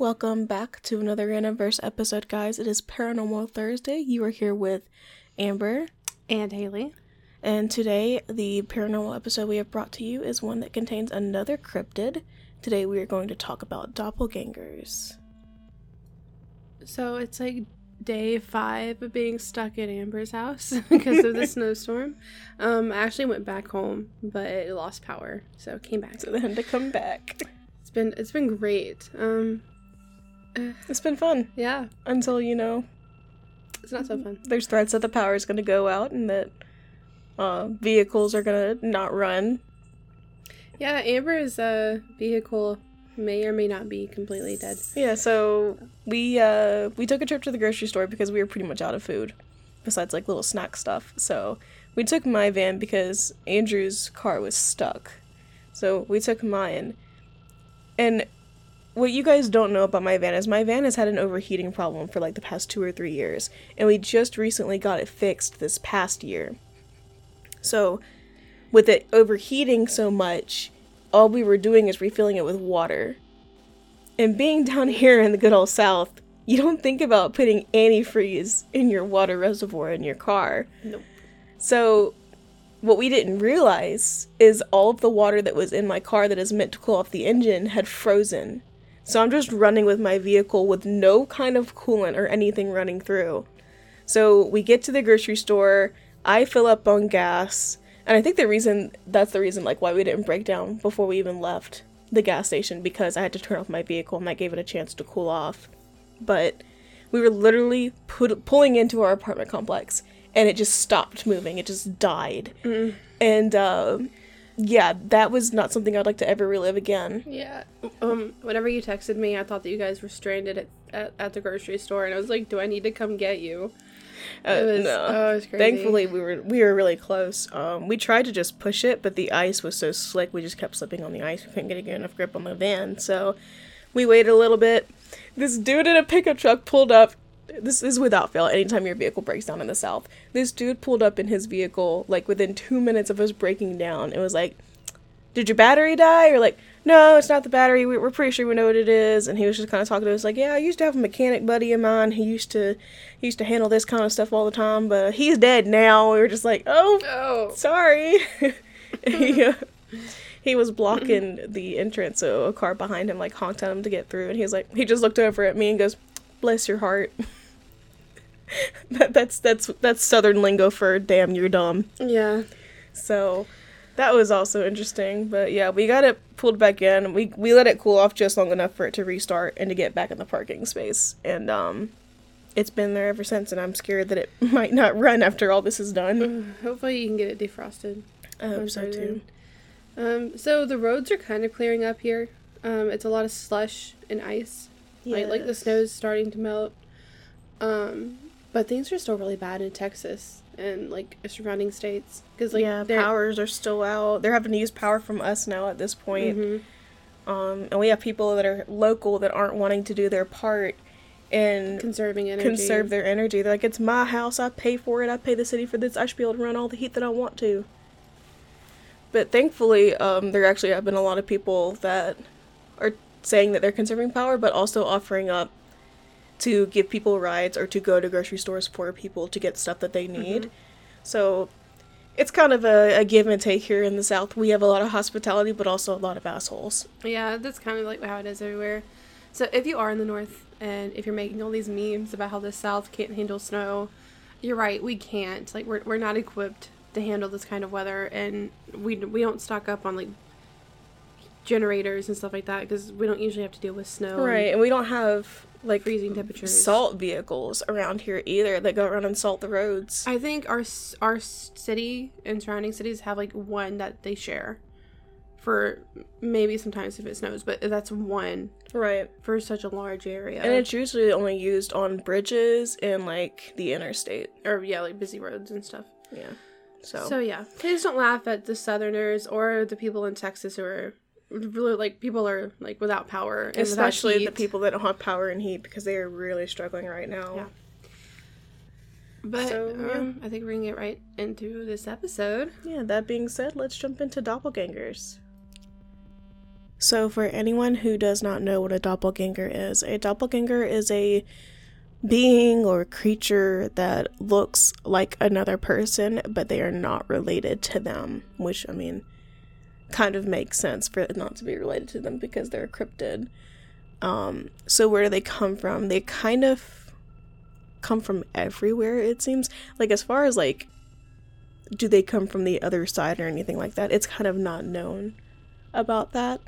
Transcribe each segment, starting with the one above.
Welcome back to another Randomverse episode, guys. It is Paranormal Thursday. You are here with Amber. And Haley. And today, the paranormal episode we have brought to you is one that contains another cryptid. Today we are going to talk about doppelgangers. So it's like day 5 of being stuck at Amber's house because of the snowstorm. I actually went back home, but it lost power, so came back. So they had to come back. It's been great. It's been fun. Yeah. Until, you know, it's not so fun. There's threats that the power is going to go out and that vehicles are going to not run. Yeah, Amber's vehicle may or may not be completely dead. Yeah, so we took a trip to the grocery store because we were pretty much out of food, besides like little snack stuff. So we took my van because Andrew's car was stuck. So we took mine. And what you guys don't know about my van is my van has had an overheating problem for like the past 2 or 3 years, and we just recently got it fixed this past year. So with it overheating so much, all we were doing is refilling it with water. And being down here in the good old South, you don't think about putting antifreeze in your water reservoir in your car. Nope. So what we didn't realize is all of the water that was in my car that is meant to cool off the engine had frozen. So I'm just running with my vehicle with no kind of coolant or anything running through. So we get to the grocery store, I fill up on gas, and I think that's the reason like why we didn't break down before we even left the gas station, because I had to turn off my vehicle and that gave it a chance to cool off. But we were literally pulling into our apartment complex and it just stopped moving. It just died. Mm. And yeah, that was not something I'd like to ever relive again. Yeah. Whenever you texted me, I thought that you guys were stranded at the grocery store, and I was like, do I need to come get you? It was crazy. Thankfully, we were really close. We tried to just push it, but the ice was so slick, we just kept slipping on the ice. We couldn't get enough grip on the van, so we waited a little bit. This dude in a pickup truck pulled up. This is without fail, anytime your vehicle breaks down in the South. This dude pulled up in his vehicle, like, within 2 minutes of us breaking down. It was like, did your battery die? Or like, no, it's not the battery. We're pretty sure we know what it is. And he was just kind of talking to us like, yeah, I used to have a mechanic buddy of mine. He used to handle this kind of stuff all the time, but he's dead now. We were just like, oh. Sorry. He was blocking the entrance, so a car behind him, like, honked at him to get through. And he just looked over at me and goes, bless your heart. That's Southern lingo for damn, you're dumb. Yeah. So that was also interesting, but yeah, we got it pulled back in. We let it cool off just long enough for it to restart and to get back in the parking space. And it's been there ever since, and I'm scared that it might not run after all this is done. Hopefully you can get it defrosted. I hope so too. So the roads are kind of clearing up here. It's a lot of slush and ice. Yes. Like the snow's starting to melt. But things are still really bad in Texas and, like, surrounding states. 'Cause, like, yeah, powers are still out. They're having to use power from us now at this point. Mm-hmm. And we have people that are local that aren't wanting to do their part in conserve their energy. They're like, it's my house. I pay for it. I pay the city for this. I should be able to run all the heat that I want to. But thankfully, there actually have been a lot of people that are saying that they're conserving power, but also offering up to give people rides or to go to grocery stores for people to get stuff that they need. Mm-hmm. So it's kind of a give and take here in the South. We have a lot of hospitality, but also a lot of assholes. Yeah, that's kind of like how it is everywhere. So if you are in the North and if you're making all these memes about how the South can't handle snow, you're right, we can't. Like, we're not equipped to handle this kind of weather, and we don't stock up on, like, generators and stuff like that because we don't usually have to deal with snow. Right, and we don't have, like, freezing temperatures. Salt vehicles around here either that go around and salt the roads. I think our city and surrounding cities have, like, one that they share for maybe sometimes if it snows, but that's one. Right. For such a large area. And it's usually only used on bridges and, like, the interstate. Or, yeah, like, busy roads and stuff. Yeah. So yeah. Please don't laugh at the Southerners or the people in Texas who are really, like, people are, like, without power and especially without heat. The people that don't have power and heat, because they are really struggling right now. Yeah. But so, yeah. I think we're gonna get right into this episode. Yeah, that being said, let's jump into doppelgangers. So for anyone who does not know what a doppelganger is a being or creature that looks like another person, but they are not related to them, which, I mean, kind of makes sense for it not to be related to them because they're a cryptid. So where do they come from? They kind of come from everywhere, it seems. Like, as far as, like, do they come from the other side or anything like that? It's kind of not known about that.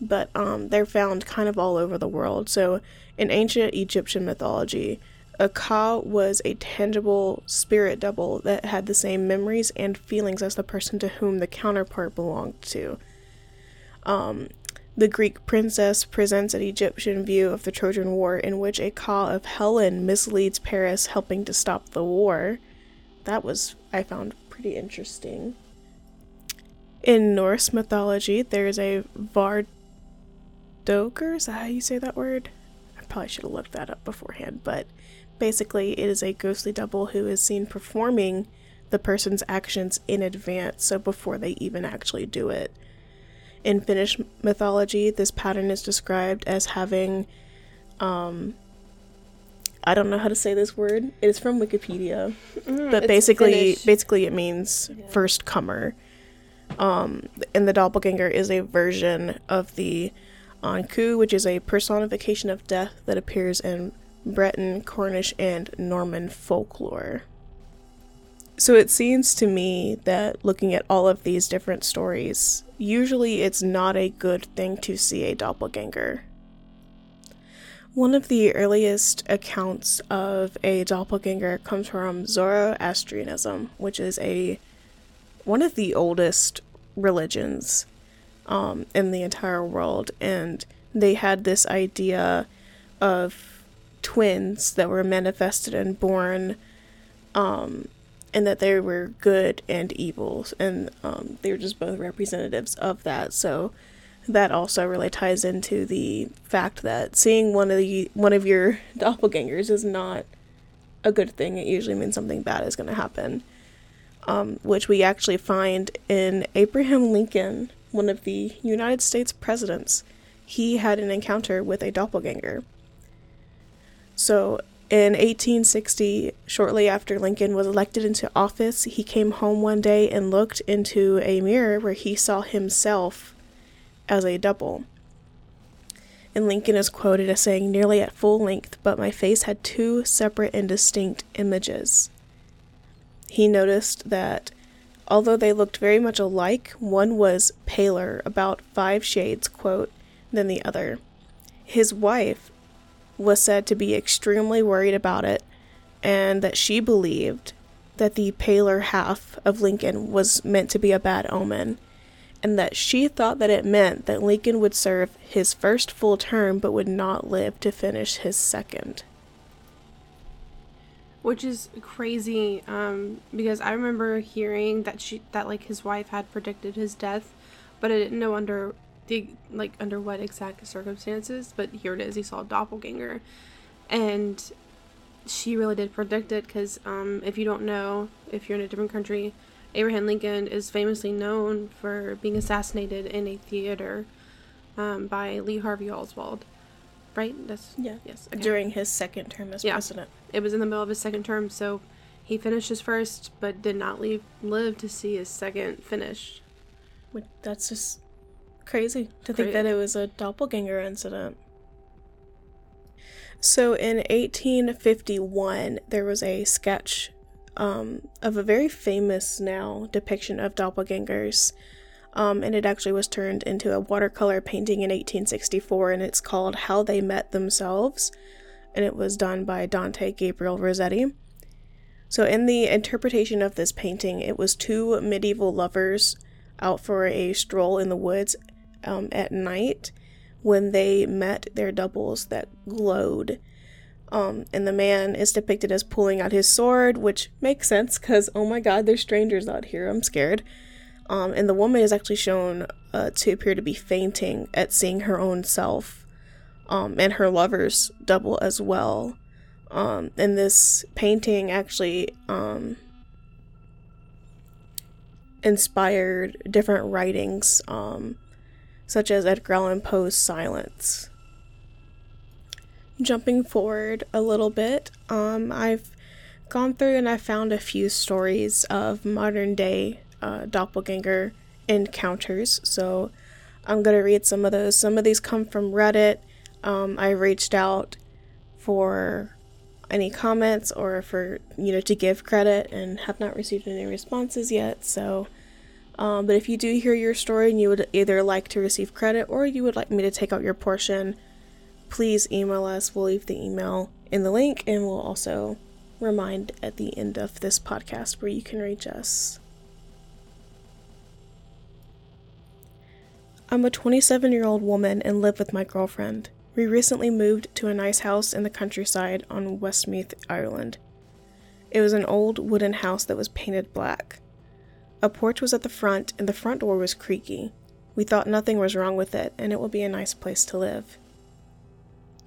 But they're found kind of all over the world. So in ancient Egyptian mythology, a ka was a tangible spirit double that had the same memories and feelings as the person to whom the counterpart belonged to. The Greek princess presents an Egyptian view of the Trojan War in which a ka of Helen misleads Paris, helping to stop the war. That was, I found, pretty interesting. In Norse mythology, there's a Vardr. Doker, is that how you say that word? I probably should have looked that up beforehand, but basically it is a ghostly double who is seen performing the person's actions in advance, so before they even actually do it. In Finnish mythology, this pattern is described as having, I don't know how to say this word, it is from Wikipedia, but basically it means first comer. And the doppelganger is a version of the Anku, which is a personification of death that appears in Breton, Cornish, and Norman folklore. So it seems to me that looking at all of these different stories, usually it's not a good thing to see a doppelganger. One of the earliest accounts of a doppelganger comes from Zoroastrianism, which is one of the oldest religions in the entire world, and they had this idea of twins that were manifested and born, and that they were good and evil, and they were just both representatives of that. So that also really ties into the fact that seeing one of your doppelgangers is not a good thing. It usually means something bad is going to happen, which we actually find in Abraham Lincoln, one of the United States presidents. He had an encounter with a doppelganger. So in 1860, shortly after Lincoln was elected into office, he came home one day and looked into a mirror where he saw himself as a double. And Lincoln is quoted as saying, "Nearly at full length, but my face had two separate and distinct images." He noticed that although they looked very much alike, one was paler, about 5 shades, quote, than the other. His wife was said to be extremely worried about it, and that she believed that the paler half of Lincoln was meant to be a bad omen, and that she thought that it meant that Lincoln would serve his first full term but would not live to finish his second. Which is crazy, because I remember hearing that his wife had predicted his death, but I didn't know under what exact circumstances. But here it is, he saw a doppelganger, and she really did predict it. Because if you don't know, if you're in a different country, Abraham Lincoln is famously known for being assassinated in a theater by Lee Harvey Oswald. Right? Yes. Okay. During his second term as president. It was in the middle of his second term, so he finished his first, but did not live to see his second finish. That's just crazy to think that it was a doppelganger incident. So in 1851, there was a sketch of a very famous now depiction of doppelgangers. And it actually was turned into a watercolor painting in 1864, and it's called How They Met Themselves, and it was done by Dante Gabriel Rossetti. So in the interpretation of this painting, it was two medieval lovers out for a stroll in the woods at night when they met their doubles that glowed. And the man is depicted as pulling out his sword, which makes sense because, oh my god, there's strangers out here, I'm scared. And the woman is actually shown to appear to be fainting at seeing her own self, and her lover's double as well. And this painting actually inspired different writings such as Edgar Allan Poe's Silence. Jumping forward a little bit, I've gone through and I found a few stories of modern day doppelganger encounters, so I'm going to read some of those. Some of these come from Reddit. I reached out for any comments or for, to give credit, and have not received any responses yet, so... but if you do hear your story and you would either like to receive credit or you would like me to take out your portion, please email us. We'll leave the email in the link, and we'll also remind at the end of this podcast where you can reach us. I'm a 27-year-old woman and live with my girlfriend. We recently moved to a nice house in the countryside on Westmeath, Ireland. It was an old wooden house that was painted black. A porch was at the front, and the front door was creaky. We thought nothing was wrong with it, and it would be a nice place to live.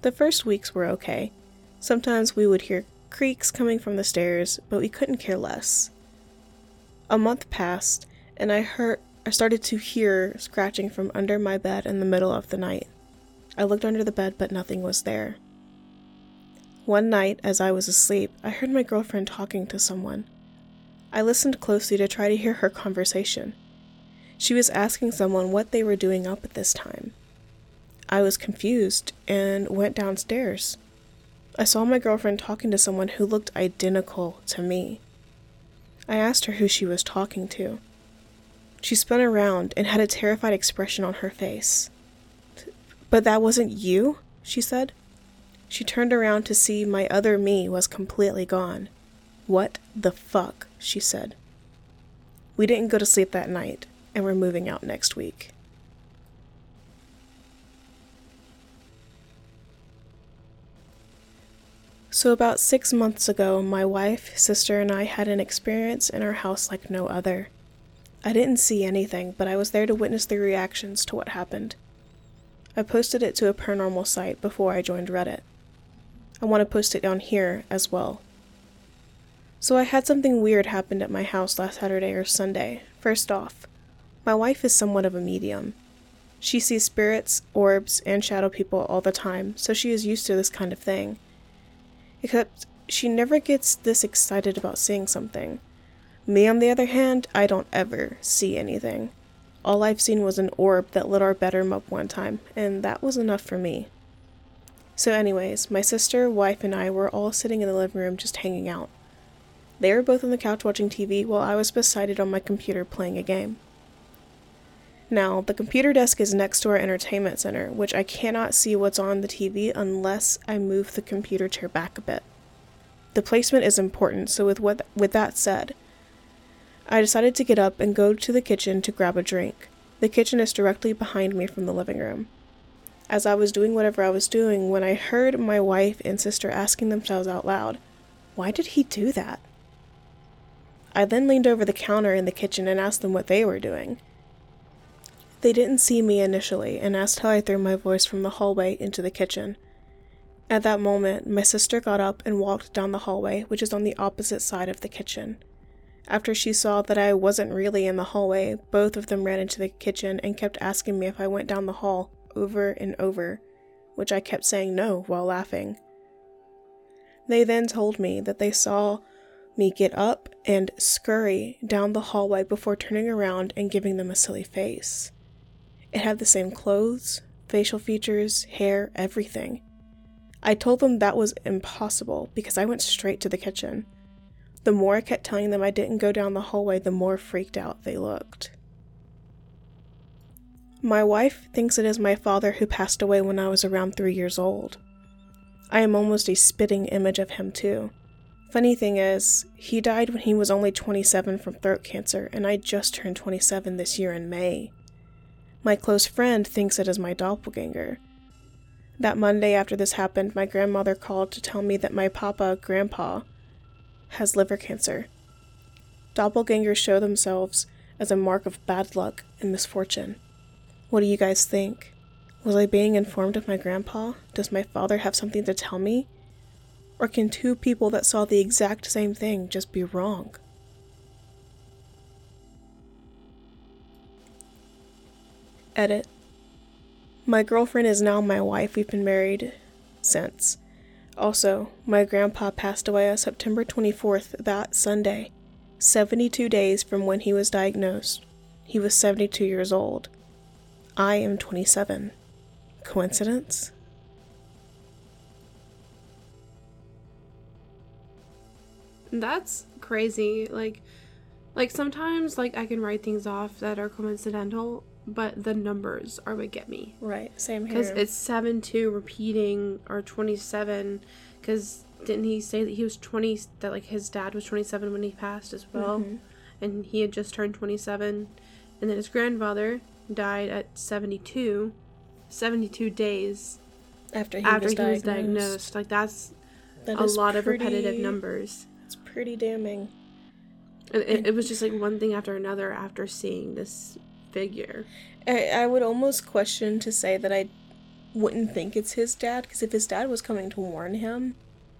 The first weeks were okay. Sometimes we would hear creaks coming from the stairs, but we couldn't care less. A month passed, and I started to hear scratching from under my bed in the middle of the night. I looked under the bed, but nothing was there. One night, as I was asleep, I heard my girlfriend talking to someone. I listened closely to try to hear her conversation. She was asking someone what they were doing up at this time. I was confused and went downstairs. I saw my girlfriend talking to someone who looked identical to me. I asked her who she was talking to. She spun around and had a terrified expression on her face. "But that wasn't you," she said. She turned around to see my other me was completely gone. "What the fuck?" she said. We didn't go to sleep that night, and we're moving out next week. So about 6 months ago, my wife, sister, and I had an experience in our house like no other. I didn't see anything, but I was there to witness the reactions to what happened. I posted it to a paranormal site before I joined Reddit. I want to post it down here as well. So I had something weird happen at my house last Saturday or Sunday. First off, my wife is somewhat of a medium. She sees spirits, orbs, and shadow people all the time, so she is used to this kind of thing. Except she never gets this excited about seeing something. Me, on the other hand, I don't ever see anything. All I've seen was an orb that lit our bedroom up one time, and that was enough for me. So anyways, my sister, wife, and I were all sitting in the living room just hanging out. They were both on the couch watching TV while I was beside on my computer playing a game. Now, the computer desk is next to our entertainment center, which I cannot see what's on the TV unless I move the computer chair back a bit. The placement is important, so with that said, I decided to get up and go to the kitchen to grab a drink. The kitchen is directly behind me from the living room. As I was doing whatever I was doing, when I heard my wife and sister asking themselves out loud, "Why did he do that?" I then leaned over the counter in the kitchen and asked them what they were doing. They didn't see me initially and asked how I threw my voice from the hallway into the kitchen. At that moment, my sister got up and walked down the hallway, which is on the opposite side of the kitchen. After she saw that I wasn't really in the hallway, both of them ran into the kitchen and kept asking me if I went down the hall over and over, which I kept saying no while laughing. They then told me that they saw me get up and scurry down the hallway before turning around and giving them a silly face. It had the same clothes, facial features, hair, everything. I told them that was impossible because I went straight to the kitchen. The more I kept telling them I didn't go down the hallway, the more freaked out they looked. My wife thinks it is my father who passed away when I was around 3 years old. I am almost a spitting image of him too. Funny thing is, he died when he was only 27 from throat cancer, and I just turned 27 this year in May. My close friend thinks it is my doppelganger. That Monday after this happened, my grandmother called to tell me that my grandpa, has liver cancer. Doppelgangers show themselves as a mark of bad luck and misfortune. What do you guys think? Was I being informed of my grandpa? Does my father have something to tell me? Or can two people that saw the exact same thing just be wrong? Edit. My girlfriend is now my wife. We've been married since. Also, my grandpa passed away on September 24th, that Sunday, 72 days from when he was diagnosed. He was 72 years old. I am 27. Coincidence? That's crazy. Like sometimes, I can write things off that are coincidental, but the numbers are what get me. Right, same here. Because it's 7-2 repeating, or 27, because didn't he say that he was 20, that, his dad was 27 when he passed as well? Mm-hmm. And he had just turned 27, and then his grandfather died at 72 days after he was diagnosed. That's a lot of repetitive numbers. It's pretty damning. And it was just one thing after another after seeing this figure. I would almost question to say that I wouldn't think it's his dad, because if his dad was coming to warn him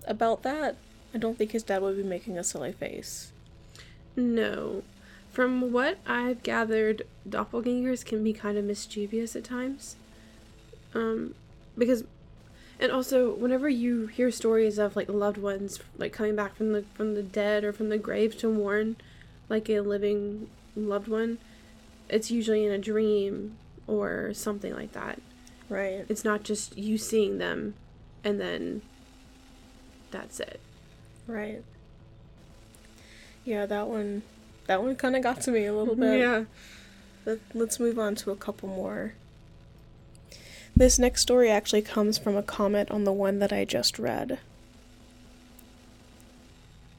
about that, I don't think his dad would be making a silly face. No. From what I've gathered, doppelgangers can be kind of mischievous at times. And also, whenever you hear stories of, loved ones, coming back from the dead or from the grave to warn, a living loved one, it's usually in a dream or something like that. Right. It's not just you seeing them, and then that's it. Right. Yeah, that one kind of got to me a little bit. Yeah. But let's move on to a couple more. This next story actually comes from a comment on the one that I just read.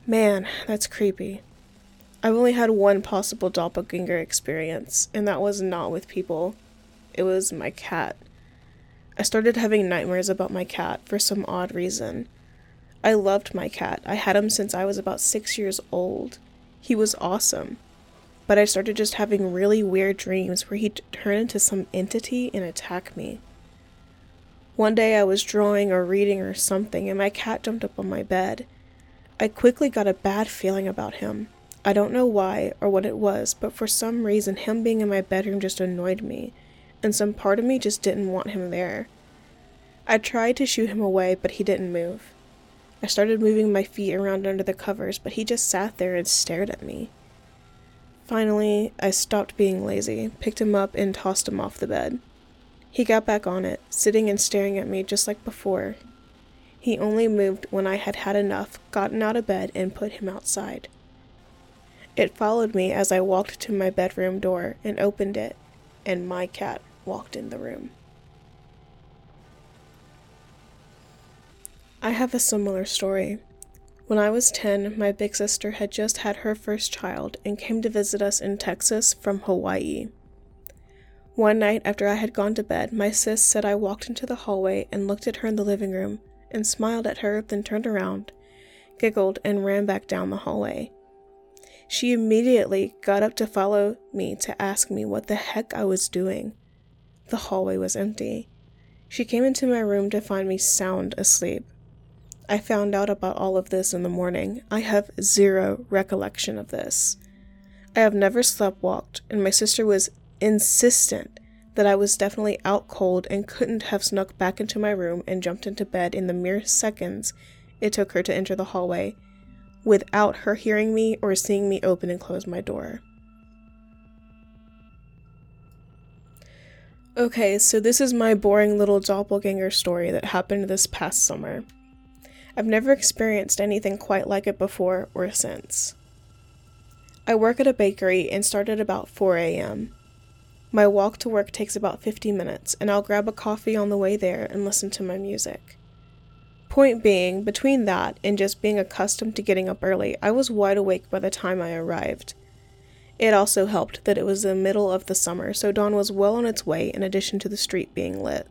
Man, that's creepy. I've only had one possible doppelganger experience, and that was not with people. It was my cat. I started having nightmares about my cat for some odd reason. I loved my cat. I had him since I was about 6 years old. He was awesome. But I started just having really weird dreams where he'd turn into some entity and attack me. One day I was drawing or reading or something, and my cat jumped up on my bed. I quickly got a bad feeling about him. I don't know why or what it was, but for some reason him being in my bedroom just annoyed me, and some part of me just didn't want him there. I tried to shoo him away, but he didn't move. I started moving my feet around under the covers, but he just sat there and stared at me. Finally, I stopped being lazy, picked him up, and tossed him off the bed. He got back on it, sitting and staring at me just like before. He only moved when I had had enough, gotten out of bed, and put him outside. It followed me as I walked to my bedroom door and opened it, and my cat walked in the room. I have a similar story. When I was 10, my big sister had just had her first child and came to visit us in Texas from Hawaii. One night after I had gone to bed, my sis said I walked into the hallway and looked at her in the living room and smiled at her, then turned around, giggled, and ran back down the hallway. She immediately got up to follow me to ask me what the heck I was doing. The hallway was empty. She came into my room to find me sound asleep. I found out about all of this in the morning. I have zero recollection of this. I have never sleptwalked, and my sister was insistent that I was definitely out cold and couldn't have snuck back into my room and jumped into bed in the mere seconds it took her to enter the hallway without her hearing me or seeing me open and close my door. Okay, so this is my boring little doppelganger story that happened this past summer. I've never experienced anything quite like it before or since. I work at a bakery and start at about 4 a.m. My walk to work takes about 50 minutes, and I'll grab a coffee on the way there and listen to my music. Point being, between that and just being accustomed to getting up early, I was wide awake by the time I arrived. It also helped that it was the middle of the summer, so dawn was well on its way in addition to the street being lit.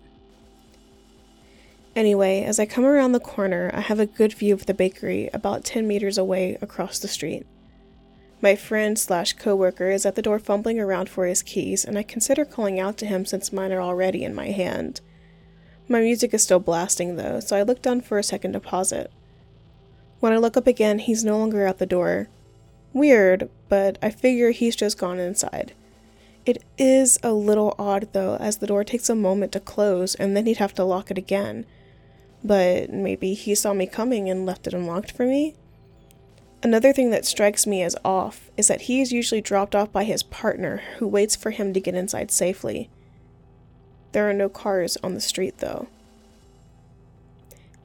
Anyway, as I come around the corner, I have a good view of the bakery about 10 meters away across the street. My friend/coworker is at the door fumbling around for his keys, and I consider calling out to him since mine are already in my hand. My music is still blasting though, so I look down for a second to pause it. When I look up again, he's no longer at the door. Weird, but I figure he's just gone inside. It is a little odd, though, as the door takes a moment to close, and then he'd have to lock it again. But maybe he saw me coming and left it unlocked for me? Another thing that strikes me as off is that he is usually dropped off by his partner, who waits for him to get inside safely. There are no cars on the street, though.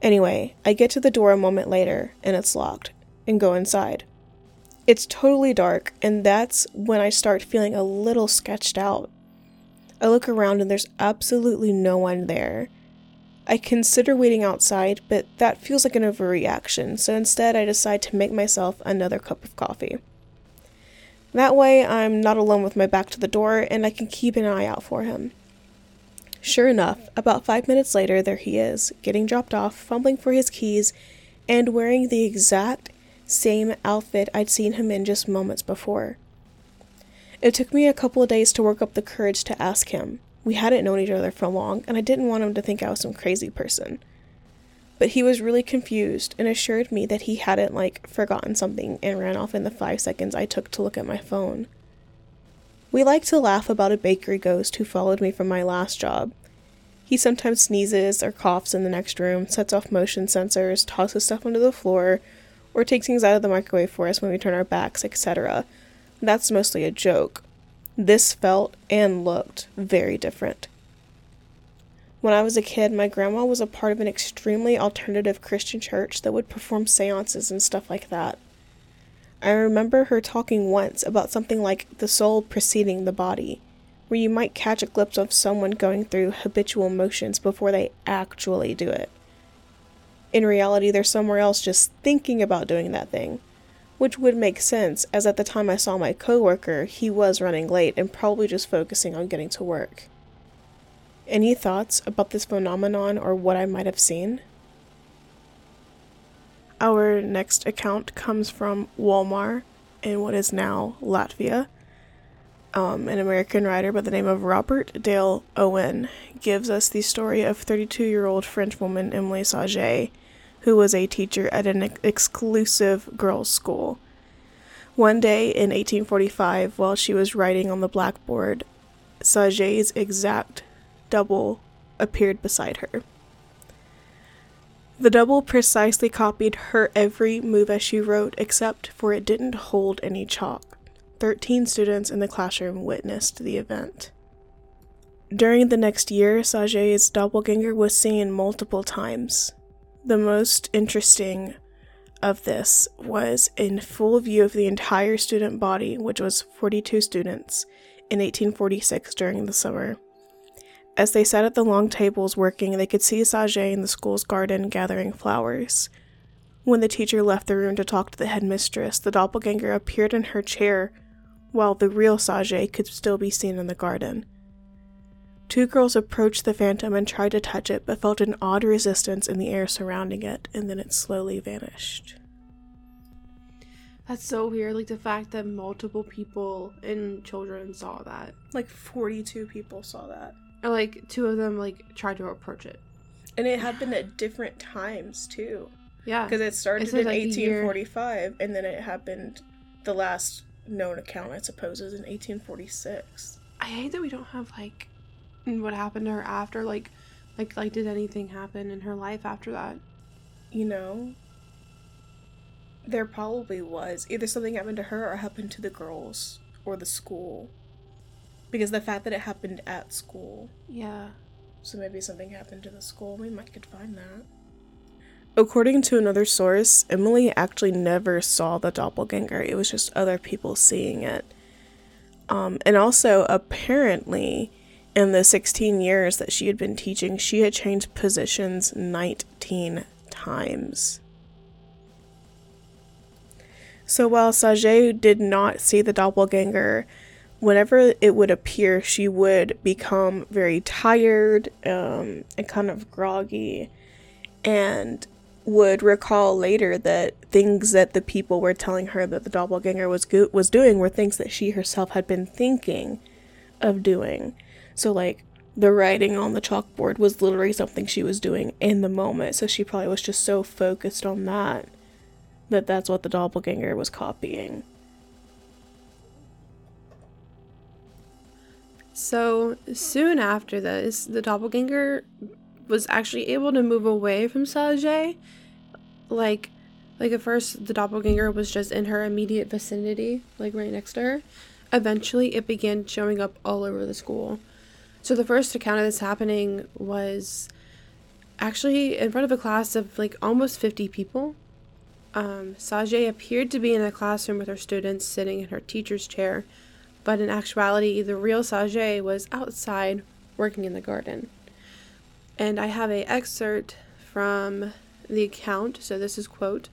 Anyway, I get to the door a moment later, and it's locked, and go inside. It's totally dark, and that's when I start feeling a little sketched out. I look around and there's absolutely no one there. I consider waiting outside, but that feels like an overreaction, so instead I decide to make myself another cup of coffee. That way, I'm not alone with my back to the door, and I can keep an eye out for him. Sure enough, about 5 minutes later, there he is, getting dropped off, fumbling for his keys, and wearing the exact same outfit I'd seen him in just moments before. It took me a couple of days to work up the courage to ask him. We hadn't known each other for long, and I didn't want him to think I was some crazy person. But he was really confused and assured me that he hadn't, forgotten something and ran off in the 5 seconds I took to look at my phone. We like to laugh about a bakery ghost who followed me from my last job. He sometimes sneezes or coughs in the next room, sets off motion sensors, tosses stuff onto the floor, or takes things out of the microwave for us when we turn our backs, etc. That's mostly a joke. This felt and looked very different. When I was a kid, my grandma was a part of an extremely alternative Christian church that would perform seances and stuff like that. I remember her talking once about something like the soul preceding the body, where you might catch a glimpse of someone going through habitual motions before they actually do it. In reality, they're somewhere else just thinking about doing that thing, which would make sense, as at the time I saw my coworker, he was running late and probably just focusing on getting to work. Any thoughts about this phenomenon or what I might have seen? Our next account comes from Walmart in what is now Latvia. An American writer by the name of Robert Dale Owen gives us the story of 32-year-old French woman Emilie Sagee, who was a teacher at an exclusive girls' school. One day in 1845, while she was writing on the blackboard, Sagee's exact double appeared beside her. The double precisely copied her every move as she wrote, except for it didn't hold any chalk. 13 students in the classroom witnessed the event. During the next year, Sagee's doppelganger was seen multiple times. The most interesting of this was in full view of the entire student body, which was 42 students, in 1846 during the summer. As they sat at the long tables working, they could see Sagee in the school's garden gathering flowers. When the teacher left the room to talk to the headmistress, the doppelganger appeared in her chair, while the real Sagee could still be seen in the garden. Two girls approached the phantom and tried to touch it, but felt an odd resistance in the air surrounding it, and then it slowly vanished. That's so weird, the fact that multiple people and children saw that. 42 people saw that. Or, two of them, tried to approach it. And it happened at different times, too. Yeah. Because it started in 1845, and then it happened, the last known account, I suppose, is in 1846. I hate that we don't have, and what happened to her after, did anything happen in her life after that? There probably was. Either something happened to her or happened to the girls or the school. Because the fact that it happened at school. Yeah. So maybe something happened to the school. We might could find that. According to another source, Emilie actually never saw the doppelganger. It was just other people seeing it. And also, apparently, in the 16 years that she had been teaching, she had changed positions 19 times. So while Sagee did not see the doppelganger, whenever it would appear, she would become very tired and kind of groggy, and would recall later that things that the people were telling her that the doppelganger was doing were things that she herself had been thinking of doing. So, the writing on the chalkboard was literally something she was doing in the moment, so she probably was just so focused on that that's what the doppelganger was copying. So soon after this, the doppelganger was actually able to move away from Sagee. Like at first, the doppelganger was just in her immediate vicinity, like right next to her. Eventually, it began showing up all over the school. So the first account of this happening was actually in front of a class of like almost 50 people. Sagee appeared to be in a classroom with her students sitting in her teacher's chair, but in actuality, the real Sagee was outside working in the garden. And I have an excerpt from the account, so this is, quote,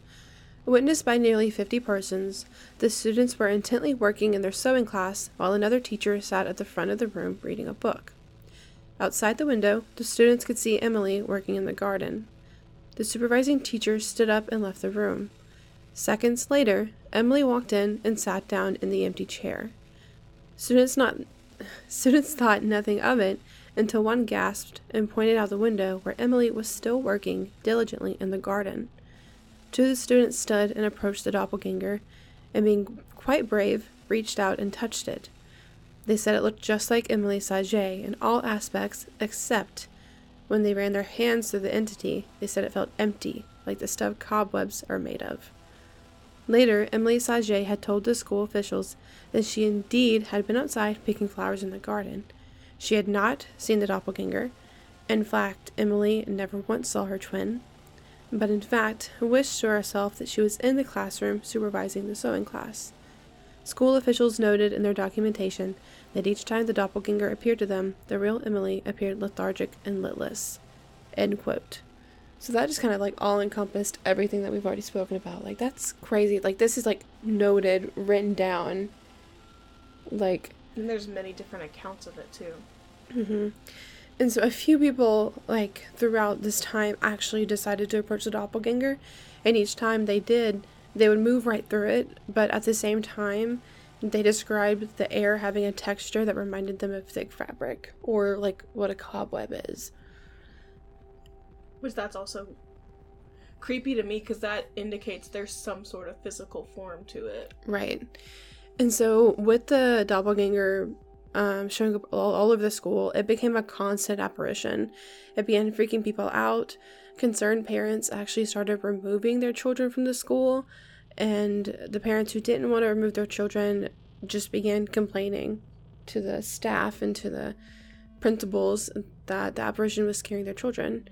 "Witnessed by nearly 50 persons, the students were intently working in their sewing class while another teacher sat at the front of the room reading a book. Outside the window, the students could see Emilie working in the garden. The supervising teacher stood up and left the room. Seconds later, Emilie walked in and sat down in the empty chair. Students thought nothing of it until one gasped and pointed out the window where Emilie was still working diligently in the garden. Two of the students stood and approached the doppelganger, and being quite brave, reached out and touched it. They said it looked just like Emilie Sagee in all aspects, except when they ran their hands through the entity, they said it felt empty, like the stuff cobwebs are made of. Later, Emilie Sagee had told the school officials that she indeed had been outside picking flowers in the garden. She had not seen the doppelganger. In fact, Emilie never once saw her twin, but in fact wished to herself that she was in the classroom supervising the sewing class. School officials noted in their documentation that each time the doppelganger appeared to them, the real Emilie appeared lethargic and litless." End quote. So that just kind of like all encompassed everything that we've already spoken about. Like, that's crazy. Like, this is like noted, written down. Like, and there's many different accounts of it too. Mm-hmm. And so a few people, like, throughout this time actually decided to approach the doppelganger, and each time they did, they would move right through it, but at the same time, they described the air having a texture that reminded them of thick fabric, or, like, what a cobweb is. Which, that's also creepy to me, because that indicates there's some sort of physical form to it. Right. And so, with the doppelganger showing up all over the school, it became a constant apparition. It began freaking people out. Concerned parents actually started removing their children from the school, and the parents who didn't want to remove their children just began complaining to the staff and to the principals that the apparition was scaring their children.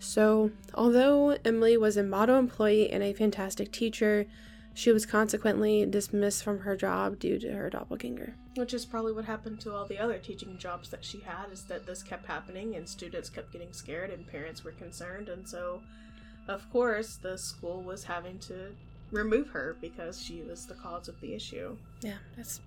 So, although Emilie was a model employee and a fantastic teacher, she was consequently dismissed from her job due to her doppelganger. Which is probably what happened to all the other teaching jobs that she had, is that this kept happening and students kept getting scared and parents were concerned. And so, of course, the school was having to remove her because she was the cause of the issue. Yeah, it's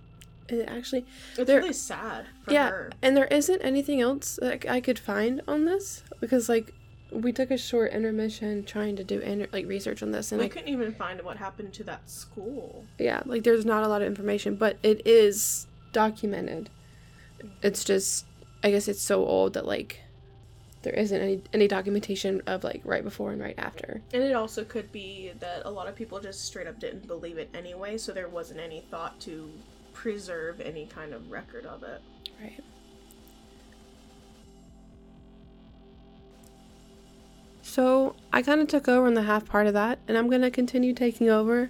really sad for her. Yeah, and there isn't anything else that I could find on this because, like, we took a short intermission trying to do research on this, and I couldn't even find what happened to that school. Yeah, like, there's not a lot of information, but it is documented. It's just, I guess it's so old that, like, there isn't any documentation of, like, right before and right after. And it also could be that a lot of people just straight up didn't believe it anyway, so there wasn't any thought to preserve any kind of record of it. Right. So, I kind of took over on the half part of that, and I'm going to continue taking over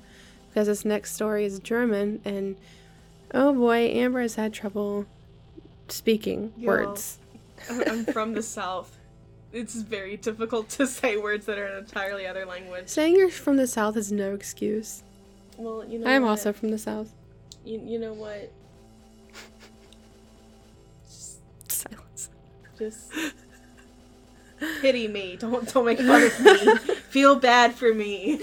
because this next story is German, and oh boy, Amber has had trouble speaking words. I'm from the South. It's very difficult to say words that are an entirely other language. Saying you're from the South is no excuse. Well, you know, I'm also from the South. You know what? Just silence. Just... pity me. Don't make fun of me. Feel bad for me.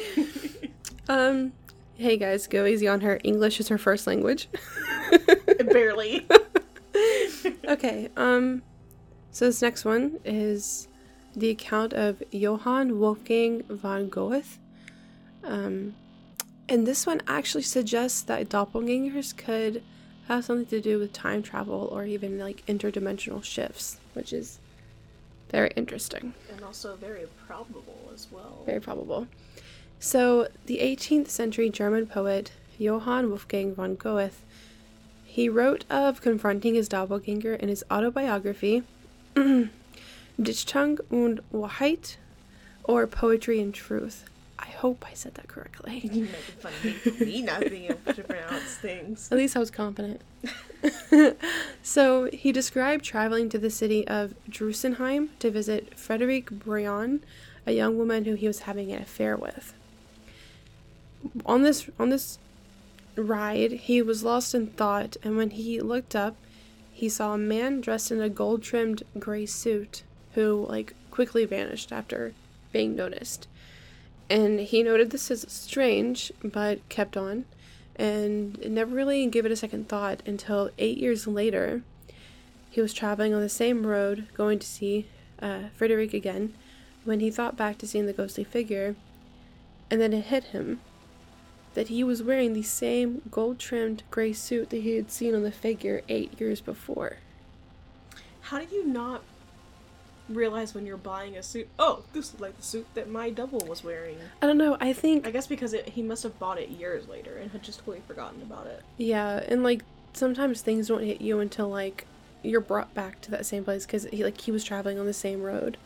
Hey guys, go easy on her. English is her first language. Barely. Okay. So this next one is the account of Johann Wolfgang von Goethe. And this one actually suggests that doppelgangers could have something to do with time travel or even like interdimensional shifts, which is very interesting. And also very probable as well. Very probable. So, the 18th century German poet Johann Wolfgang von Goethe, He wrote of confronting his doppelganger in his autobiography, Dichtung und Wahrheit, or Poetry and Truth. I hope I said that correctly. You're making fun of me not being able to pronounce things. At least I was confident. So he described traveling to the city of Drusenheim to visit Frederick Brion, a young woman who he was having an affair with. On this ride, he was lost in thought, and when he looked up, he saw a man dressed in a gold-trimmed gray suit who, quickly vanished after being noticed. And he noted this as strange, but kept on, and never really gave it a second thought until 8 years later, he was traveling on the same road, going to see Frederick again, when he thought back to seeing the ghostly figure, and then it hit him that he was wearing the same gold-trimmed gray suit that he had seen on the figure 8 years before. How do you not realize when you're buying a suit, oh, this is like the suit that my double was wearing? I don't know, I guess because he must have bought it years later and had just totally forgotten about it. Yeah, and, sometimes things don't hit you until, you're brought back to that same place, because he was traveling on the same road.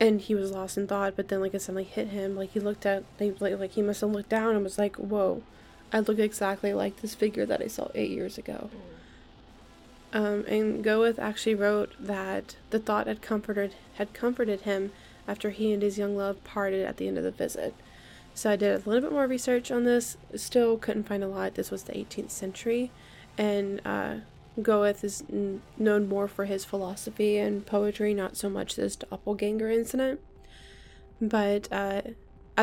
And he was lost in thought, but then, it suddenly hit him. He looked at, he must have looked down and was like, whoa, I look exactly like this figure that I saw 8 years ago. Mm. And Goethe actually wrote that the thought had comforted him after he and his young love parted at the end of the visit. So I did a little bit more research on this. Still couldn't find a lot. This was the 18th century. And Goethe is known more for his philosophy and poetry, not so much this doppelganger incident. But at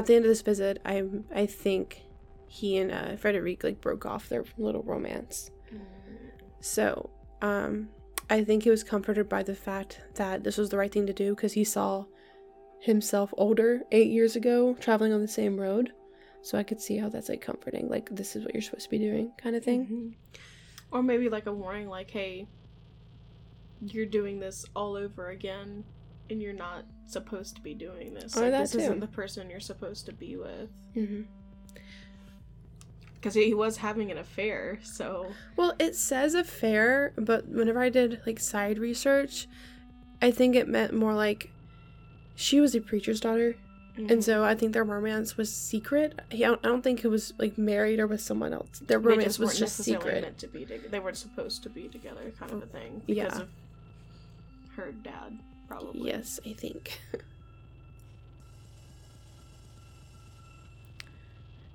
the end of this visit, I think he and Frederick broke off their little romance. So I think he was comforted by the fact that this was the right thing to do, because he saw himself older 8 years ago traveling on the same road. So I could see how that's comforting, this is what you're supposed to be doing kind of thing. Mm-hmm. Or maybe, a warning, hey, you're doing this all over again, and you're not supposed to be doing this. Or that this too. Isn't the person you're supposed to be with. Mm-hmm. Because he was having an affair, so... Well, it says affair, but whenever I did, side research, I think it meant more, she was a preacher's daughter, mm-hmm. and so I think their romance was secret. I don't think it was married or with someone else. Their romance was just secret. Meant to be they weren't supposed to be together, kind of a thing, because of her dad, probably. Yes, I think.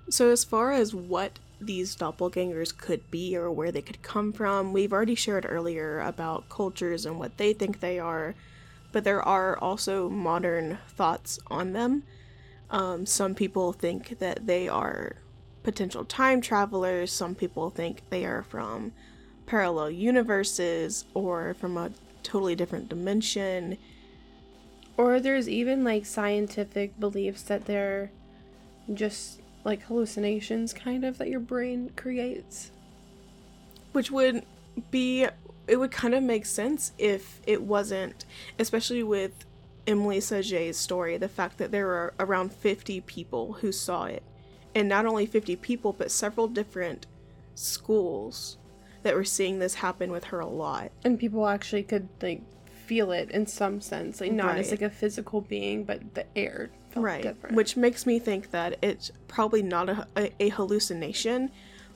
So as far as what these doppelgangers could be or where they could come from, we've already shared earlier about cultures and what they think they are. But there are also modern thoughts on them. Some people think that they are potential time travelers. Some people think they are from parallel universes or from a totally different dimension. Or there's even scientific beliefs that they're just hallucinations kind of that your brain creates. Which would be... It would kind of make sense if it wasn't, especially with Emilie Sagee's story, the fact that there were around 50 people who saw it. And not only 50 people, but several different schools that were seeing this happen with her a lot. And people actually could, feel it in some sense. Not right. As, a physical being, but the air felt right. Different. Which makes me think that it's probably not a hallucination,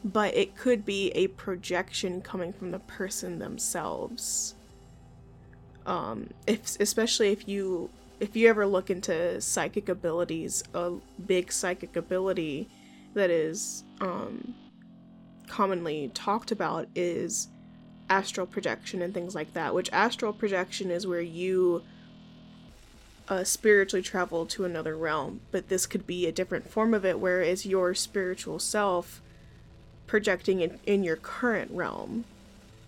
but it could be a projection coming from the person themselves. Especially if you ever look into psychic abilities, a big psychic ability that is commonly talked about is astral projection and things like that, which astral projection is where you spiritually travel to another realm, but this could be a different form of it, where it's your spiritual self projecting in your current realm,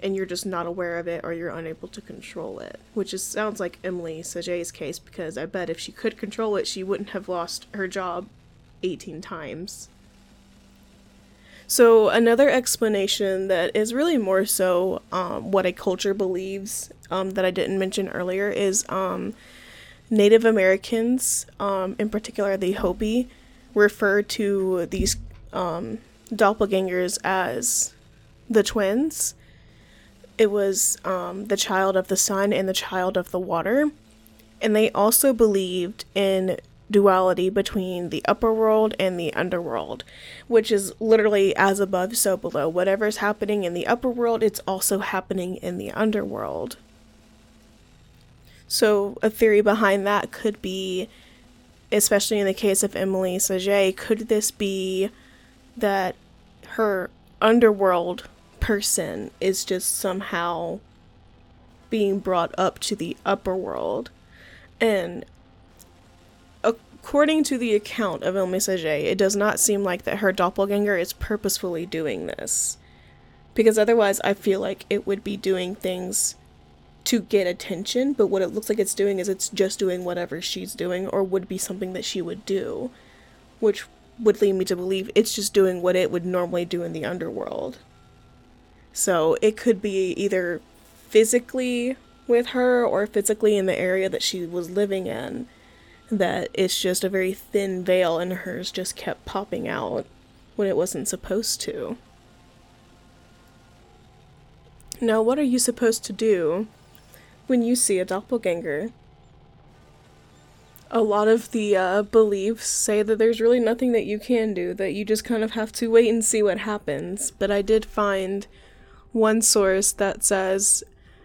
and you're just not aware of it, or you're unable to control it, which sounds like Emilie Sagee's case, because I bet if she could control it, she wouldn't have lost her job 18 times. So another explanation that is really more so what a culture believes that I didn't mention earlier is Native Americans, in particular the Hopi, refer to these doppelgangers as the twins. It was the child of the sun and the child of the water. And they also believed in duality between the upper world and the underworld, which is literally as above, so below. Whatever's happening in the upper world, it's also happening in the underworld. So a theory behind that could be, especially in the case of Emilie Sagee, could this be that her underworld person is just somehow being brought up to the upper world? And according to the account of Emilie Sagee, it does not seem like that her doppelganger is purposefully doing this, because otherwise I feel like it would be doing things to get attention, but what it looks like it's doing is it's just doing whatever she's doing, or would be something that she would do, which would lead me to believe it's just doing what it would normally do in the underworld. So it could be either physically with her or physically in the area that she was living in, that it's just a very thin veil and hers just kept popping out when it wasn't supposed to. Now, what are you supposed to do when you see a doppelganger? A lot of the beliefs say that there's really nothing that you can do, that you just kind of have to wait and see what happens. But I did find one source that says,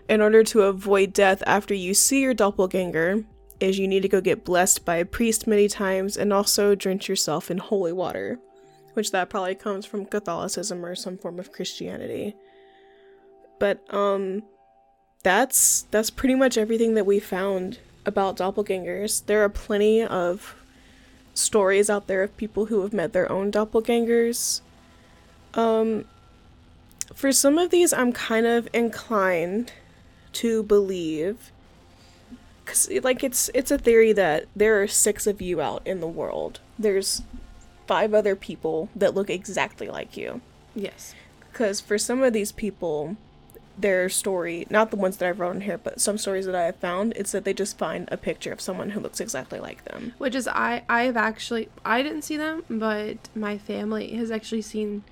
in order to avoid death after you see your doppelganger, is you need to go get blessed by a priest many times and also drench yourself in holy water, which that probably comes from Catholicism or some form of Christianity. But that's pretty much everything that we found about doppelgangers. There are plenty of stories out there of people who have met their own doppelgangers. For some of these, I'm kind of inclined to believe, because like it's a theory that there are 6 of you out in the world. There's 5 other people that look exactly like you. Yes. Because for some of these people, their story, not the ones that I've written here, but some stories that I have found, it's that they just find a picture of someone who looks exactly like them. Which is, I didn't see them, but my family has actually seen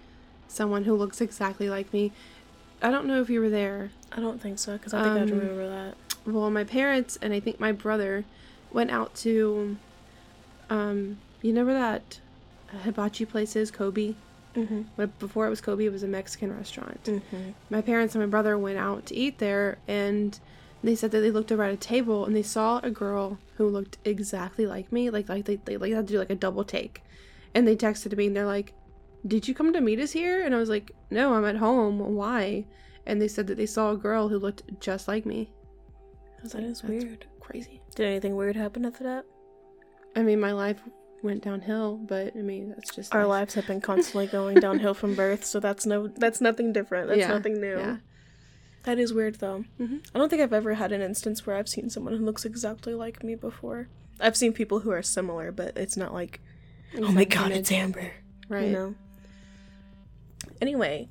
someone who looks exactly like me. I don't know if you were there. I don't think so, because I think I remember that. Well, my parents, and I think my brother, went out to, you know where that hibachi place is, Kobe? Mm-hmm. But before it was Kobe, it was a Mexican restaurant. Mm-hmm. My parents and my brother went out to eat there, and they said that they looked over at a table and they saw a girl who looked exactly like me. They had to do like a double take, and they texted me and they're like, "Did you come to meet us here?" And I was like, "No, I'm at home. Why?" And they said that they saw a girl who looked just like me. I was like, "That is weird, crazy." Did anything weird happen after that? I mean, my life went downhill, but I mean, that's just our nice. Lives have been constantly going downhill from birth, so that's nothing different. That's nothing new. Yeah. That is weird though. Mm-hmm. I don't think I've ever had an instance where I've seen someone who looks exactly like me before. I've seen people who are similar, but it's not like, oh my god, it's Amber, right? You know. Anyway,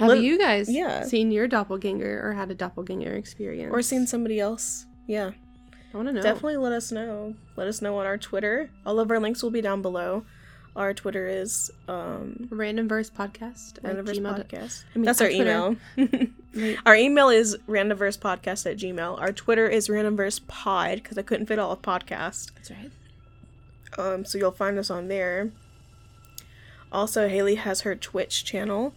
have you guys seen your doppelganger or had a doppelganger experience, or seen somebody else? Yeah. I want to know. Definitely let us know. Let us know on our Twitter. All of our links will be down below. Our Twitter is Randomverse Podcast. Randomverse Podcast. That's our email. Our email is randomversepodcast@gmail.com. Our Twitter is randomversepod, because I couldn't fit all of podcast. That's right. So you'll find us on there. Also, Haley has her Twitch channel.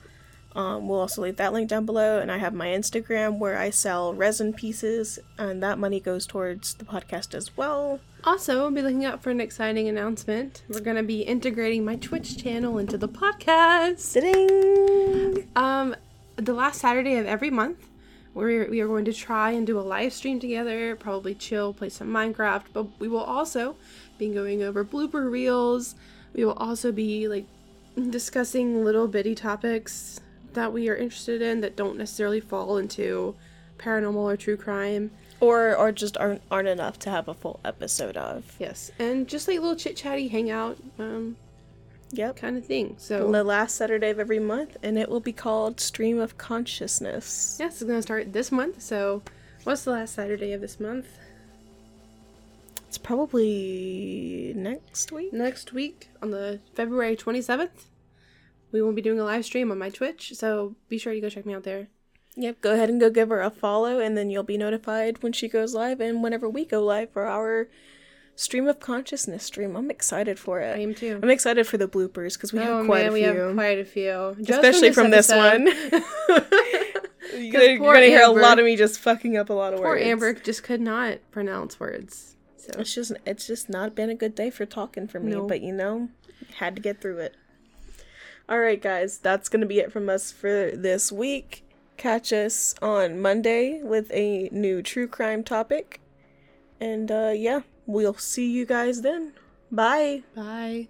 We'll also leave that link down below, and I have my Instagram where I sell resin pieces, and that money goes towards the podcast as well. Also, we'll be looking out for an exciting announcement. We're going to be integrating my Twitch channel into the podcast. Ta-ding! The last Saturday of every month, we are going to try and do a live stream together, probably chill, play some Minecraft, but we will also be going over blooper reels. We will also be like discussing little bitty topics that we are interested in that don't necessarily fall into paranormal or true crime, or just aren't enough to have a full episode of. Yes, and just like little chit chatty hangout, kind of thing. So the last Saturday of every month, and it will be called Stream of Consciousness. Yes, it's going to start this month. So what's the last Saturday of this month? It's probably next week. Next week on the February 27th. we will be doing a live stream on my Twitch, so be sure to go check me out there. Yep, go ahead and go give her a follow, and then you'll be notified when she goes live and whenever we go live for our Stream of Consciousness stream. I'm excited for it. I am too. I'm excited for the bloopers, because we have quite a few. Especially from this one. You're going to hear a lot of me just fucking up a lot of words. Poor Amber just could not pronounce words. So. It's just not been a good day for talking for me, but had to get through it. All right, guys, that's going to be it from us for this week. Catch us on Monday with a new true crime topic. And we'll see you guys then. Bye. Bye.